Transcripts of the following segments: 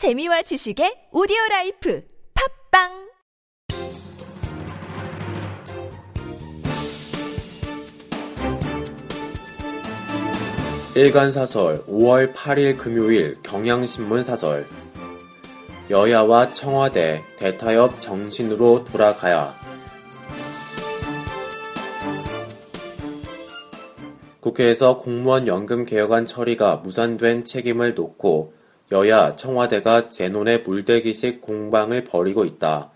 재미와 지식의 오디오라이프 팝빵! 일간사설 5월 8일 금요일 경향신문사설 여야와 청와대 대타협 정신으로 돌아가야. 국회에서 공무원 연금 개혁안 처리가 무산된 책임을 놓고 여야 청와대가 재논의 물대기식 공방을 벌이고 있다.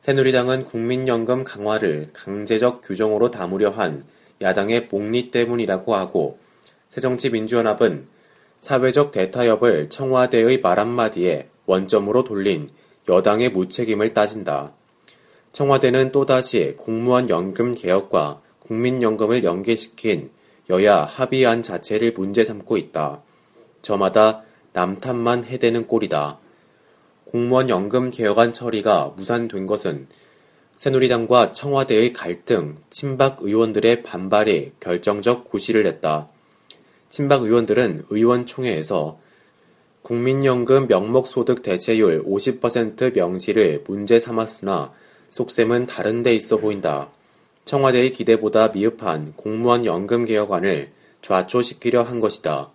새누리당은 국민연금 강화를 강제적 규정으로 담으려 한 야당의 목리 때문이라고 하고 새정치민주연합은 사회적 대타협을 청와대의 말 한마디에 원점으로 돌린 여당의 무책임을 따진다. 청와대는 또다시 공무원 연금 개혁과 국민연금을 연계시킨 여야 합의안 자체를 문제 삼고 있다. 저마다 남탓만 해대는 꼴이다. 공무원 연금 개혁안 처리가 무산된 것은 새누리당과 청와대의 갈등, 친박 의원들의 반발이 결정적 고시를 했다. 친박 의원들은 의원총회에서 국민연금 명목소득 대체율 50% 명시를 문제 삼았으나 속셈은 다른 데 있어 보인다. 청와대의 기대보다 미흡한 공무원 연금 개혁안을 좌초시키려 한 것이다.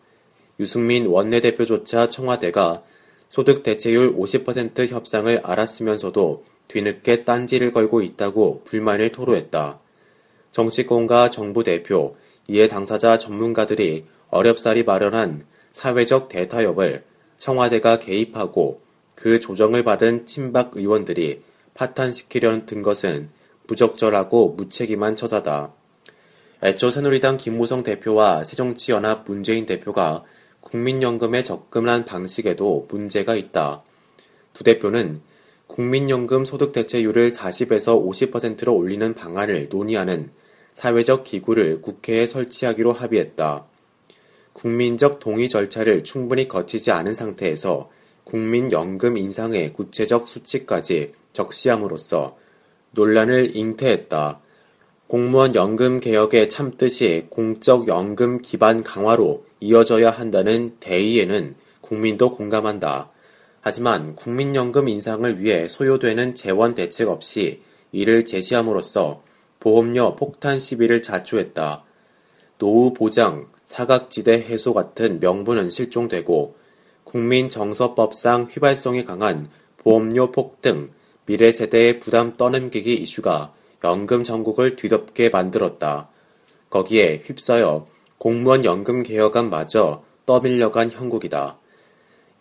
유승민 원내대표조차 청와대가 소득 대체율 50% 협상을 알았으면서도 뒤늦게 딴지를 걸고 있다고 불만을 토로했다. 정치권과 정부 대표, 이에 당사자 전문가들이 어렵사리 마련한 사회적 대타협을 청와대가 개입하고 그 조정을 받은 친박 의원들이 파탄시키려는 든 것은 부적절하고 무책임한 처사다. 애초 새누리당 김무성 대표와 새정치연합 문재인 대표가 국민연금에 접근한 방식에도 문제가 있다. 두 대표는 국민연금 소득 대체율을 40에서 50%로 올리는 방안을 논의하는 사회적 기구를 국회에 설치하기로 합의했다. 국민적 동의 절차를 충분히 거치지 않은 상태에서 국민연금 인상의 구체적 수치까지 적시함으로써 논란을 잉태했다. 공무원 연금 개혁의 참뜻이 공적 연금 기반 강화로 이어져야 한다는 대의에는 국민도 공감한다. 하지만 국민연금 인상을 위해 소요되는 재원 대책 없이 이를 제시함으로써 보험료 폭탄 시비를 자초했다. 노후 보장, 사각지대 해소 같은 명분은 실종되고 국민정서법상 휘발성이 강한 보험료 폭등, 미래 세대의 부담 떠넘기기 이슈가 연금 전국을 뒤덮게 만들었다. 거기에 휩싸여 공무원 연금 개혁안마저 떠밀려간 형국이다.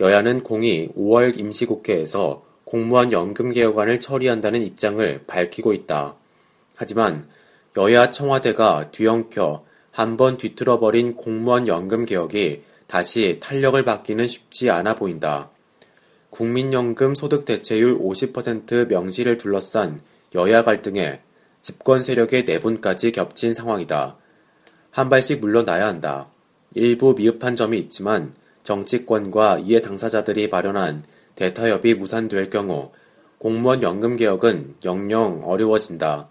여야는 공히 5월 임시국회에서 공무원 연금 개혁안을 처리한다는 입장을 밝히고 있다. 하지만 여야 청와대가 뒤엉켜 한번 뒤틀어버린 공무원 연금 개혁이 다시 탄력을 받기는 쉽지 않아 보인다. 국민연금 소득 대체율 50% 명시를 둘러싼 여야 갈등에 집권 세력의 내분까지 겹친 상황이다. 한 발씩 물러나야 한다. 일부 미흡한 점이 있지만 정치권과 이에 당사자들이 마련한 대타협이 무산될 경우 공무원 연금 개혁은 영영 어려워진다.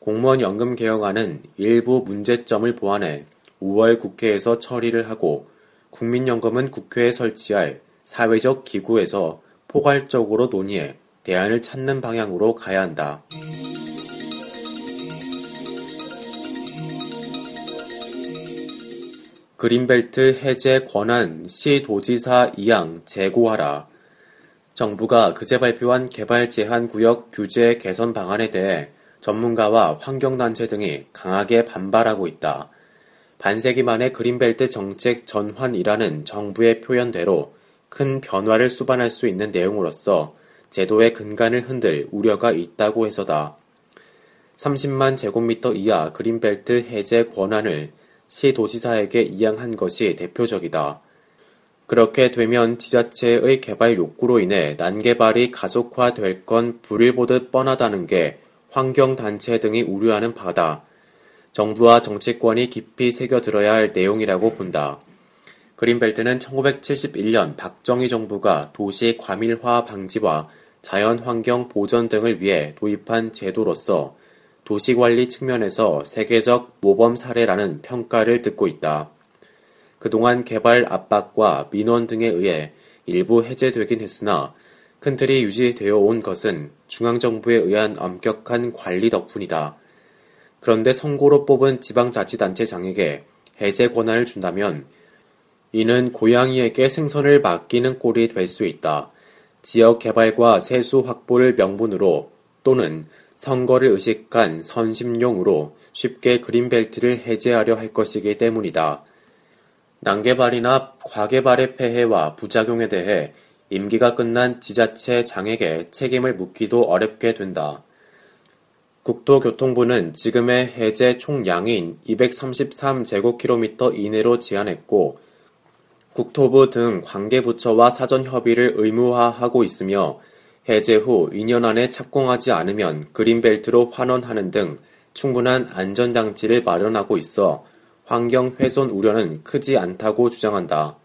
공무원 연금 개혁안은 일부 문제점을 보완해 5월 국회에서 처리를 하고 국민연금은 국회에 설치할 사회적 기구에서 포괄적으로 논의해 대안을 찾는 방향으로 가야 한다. 그린벨트 해제 권한 시도지사 이양 재고하라. 정부가 그제 발표한 개발 제한 구역 규제 개선 방안에 대해 전문가와 환경단체 등이 강하게 반발하고 있다. 반세기 만에 그린벨트 정책 전환이라는 정부의 표현대로 큰 변화를 수반할 수 있는 내용으로서 제도의 근간을 흔들 우려가 있다고 해서다. 30만 제곱미터 이하 그린벨트 해제 권한을 시도지사에게 이양한 것이 대표적이다. 그렇게 되면 지자체의 개발 욕구로 인해 난개발이 가속화될 건 불을 보듯 뻔하다는 게 환경단체 등이 우려하는 바다. 정부와 정치권이 깊이 새겨들어야 할 내용이라고 본다. 그린벨트는 1971년 박정희 정부가 도시 과밀화 방지와 자연환경 보전 등을 위해 도입한 제도로서 도시관리 측면에서 세계적 모범 사례라는 평가를 듣고 있다. 그동안 개발 압박과 민원 등에 의해 일부 해제되긴 했으나 큰 틀이 유지되어 온 것은 중앙정부에 의한 엄격한 관리 덕분이다. 그런데 선거로 뽑은 지방자치단체장에게 해제 권한을 준다면 이는 고양이에게 생선을 맡기는 꼴이 될 수 있다. 지역 개발과 세수 확보를 명분으로 또는 선거를 의식한 선심용으로 쉽게 그린벨트를 해제하려 할 것이기 때문이다. 난개발이나 과개발의 폐해와 부작용에 대해 임기가 끝난 지자체장에게 책임을 묻기도 어렵게 된다. 국토교통부는 지금의 해제 총량인 233제곱킬로미터 이내로 제한했고 국토부 등 관계부처와 사전 협의를 의무화하고 있으며 해제 후 2년 안에 착공하지 않으면 그린벨트로 환원하는 등 충분한 안전장치를 마련하고 있어 환경훼손 우려는 크지 않다고 주장한다.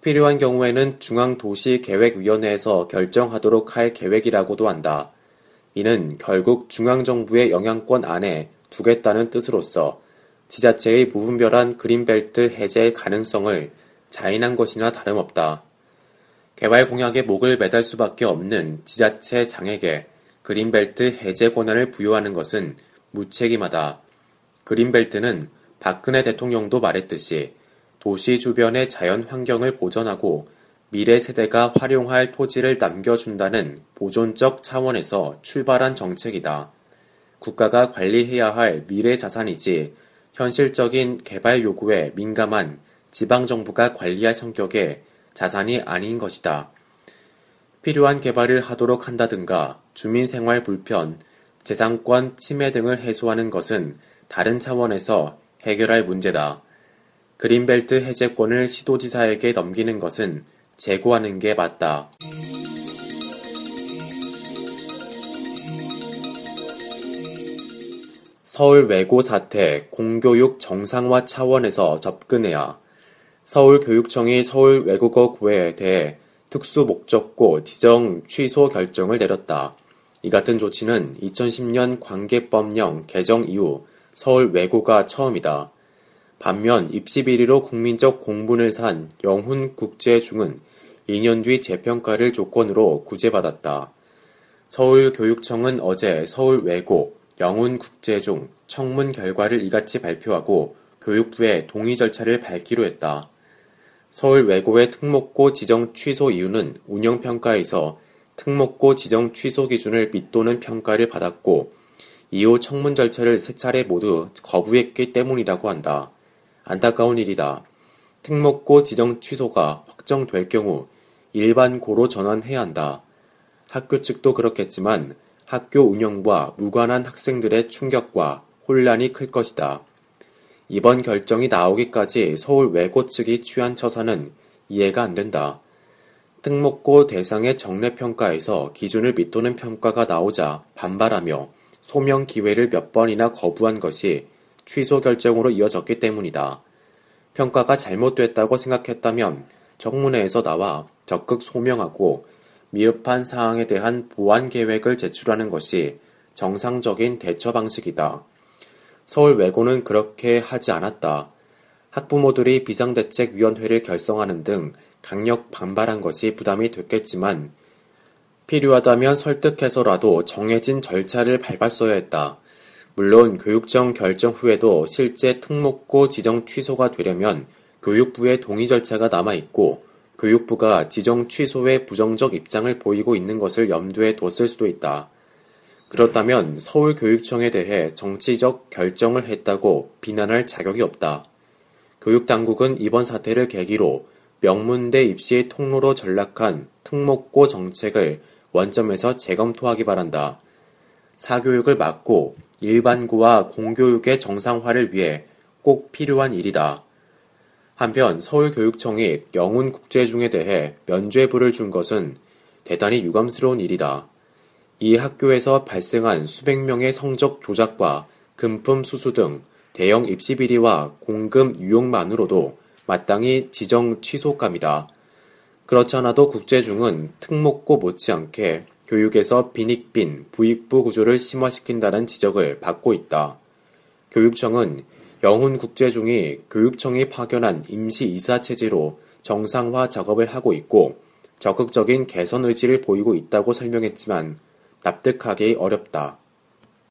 필요한 경우에는 중앙도시계획위원회에서 결정하도록 할 계획이라고도 한다. 이는 결국 중앙정부의 영향권 안에 두겠다는 뜻으로서 지자체의 무분별한 그린벨트 해제의 가능성을 자인한 것이나 다름없다. 개발 공약에 목을 매달 수밖에 없는 지자체장에게 그린벨트 해제 권한을 부여하는 것은 무책임하다. 그린벨트는 박근혜 대통령도 말했듯이 도시 주변의 자연 환경을 보존하고 미래 세대가 활용할 토지를 남겨준다는 보존적 차원에서 출발한 정책이다. 국가가 관리해야 할 미래 자산이지 현실적인 개발 요구에 민감한 지방정부가 관리할 성격의 자산이 아닌 것이다. 필요한 개발을 하도록 한다든가 주민생활 불편, 재산권 침해 등을 해소하는 것은 다른 차원에서 해결할 문제다. 그린벨트 해제권을 시도지사에게 넘기는 것은 재고하는 게 맞다. 서울외고 사태 공교육 정상화 차원에서 접근해야. 서울교육청이 서울외국어 고해에 대해 특수목적고 지정 취소 결정을 내렸다. 이 같은 조치는 2010년 관계법령 개정 이후 서울외고가 처음이다. 반면 입시 비리로 국민적 공분을 산 영훈국제중은 2년 뒤 재평가를 조건으로 구제받았다. 서울교육청은 어제 서울외고, 영훈국제중 청문 결과를 이같이 발표하고 교육부에 동의 절차를 밟기로 했다. 서울외고의 특목고 지정 취소 이유는 운영평가에서 특목고 지정 취소 기준을 밑도는 평가를 받았고 이후 청문 절차를 세 차례 모두 거부했기 때문이라고 한다. 안타까운 일이다. 특목고 지정 취소가 확정될 경우 일반고로 전환해야 한다. 학교 측도 그렇겠지만 학교 운영과 무관한 학생들의 충격과 혼란이 클 것이다. 이번 결정이 나오기까지 서울외고 측이 취한 처사는 이해가 안 된다. 특목고 대상의 정례평가에서 기준을 밑도는 평가가 나오자 반발하며 소명 기회를 몇 번이나 거부한 것이 취소 결정으로 이어졌기 때문이다. 평가가 잘못됐다고 생각했다면 청문회에서 나와 적극 소명하고 미흡한 사항에 대한 보완 계획을 제출하는 것이 정상적인 대처 방식이다. 서울외고는 그렇게 하지 않았다. 학부모들이 비상대책위원회를 결성하는 등 강력 반발한 것이 부담이 됐겠지만 필요하다면 설득해서라도 정해진 절차를 밟았어야 했다. 물론 교육청 결정 후에도 실제 특목고 지정 취소가 되려면 교육부의 동의 절차가 남아있고 교육부가 지정 취소에 부정적 입장을 보이고 있는 것을 염두에 뒀을 수도 있다. 그렇다면 서울교육청에 대해 정치적 결정을 했다고 비난할 자격이 없다. 교육당국은 이번 사태를 계기로 명문대 입시의 통로로 전락한 특목고 정책을 원점에서 재검토하기 바란다. 사교육을 막고 일반고와 공교육의 정상화를 위해 꼭 필요한 일이다. 한편 서울교육청이 영훈국제중에 대해 면죄부를 준 것은 대단히 유감스러운 일이다. 이 학교에서 발생한 수백 명의 성적 조작과 금품 수수 등 대형 입시 비리와 공금 유용만으로도 마땅히 지정 취소감이다. 그렇지 않아도 국제중은 특목고 못지않게 교육에서 빈익빈 부익부 구조를 심화시킨다는 지적을 받고 있다. 교육청은 영훈국제중이 교육청이 파견한 임시이사 체제로 정상화 작업을 하고 있고 적극적인 개선 의지를 보이고 있다고 설명했지만 납득하기 어렵다.